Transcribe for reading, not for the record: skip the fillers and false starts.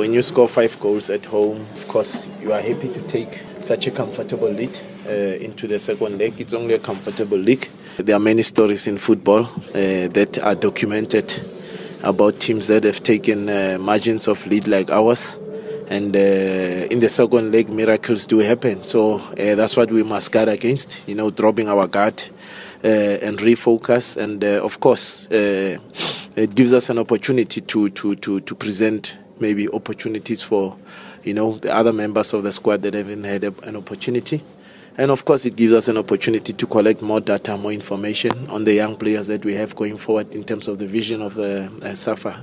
when you score 5 goals at home, of course, you are happy to take such a comfortable lead into the second leg. It's only a comfortable league. There are many stories in football that are documented about teams that have taken margins of lead like ours. And in the second leg, miracles do happen. So that's what we must guard against, you know, dropping our guard and refocus. And of course, it gives us an opportunity to present maybe opportunities for, you know, the other members of the squad that haven't had an opportunity. And of course, it gives us an opportunity to collect more data, more information on the young players that we have going forward in terms of the vision of the SAFA.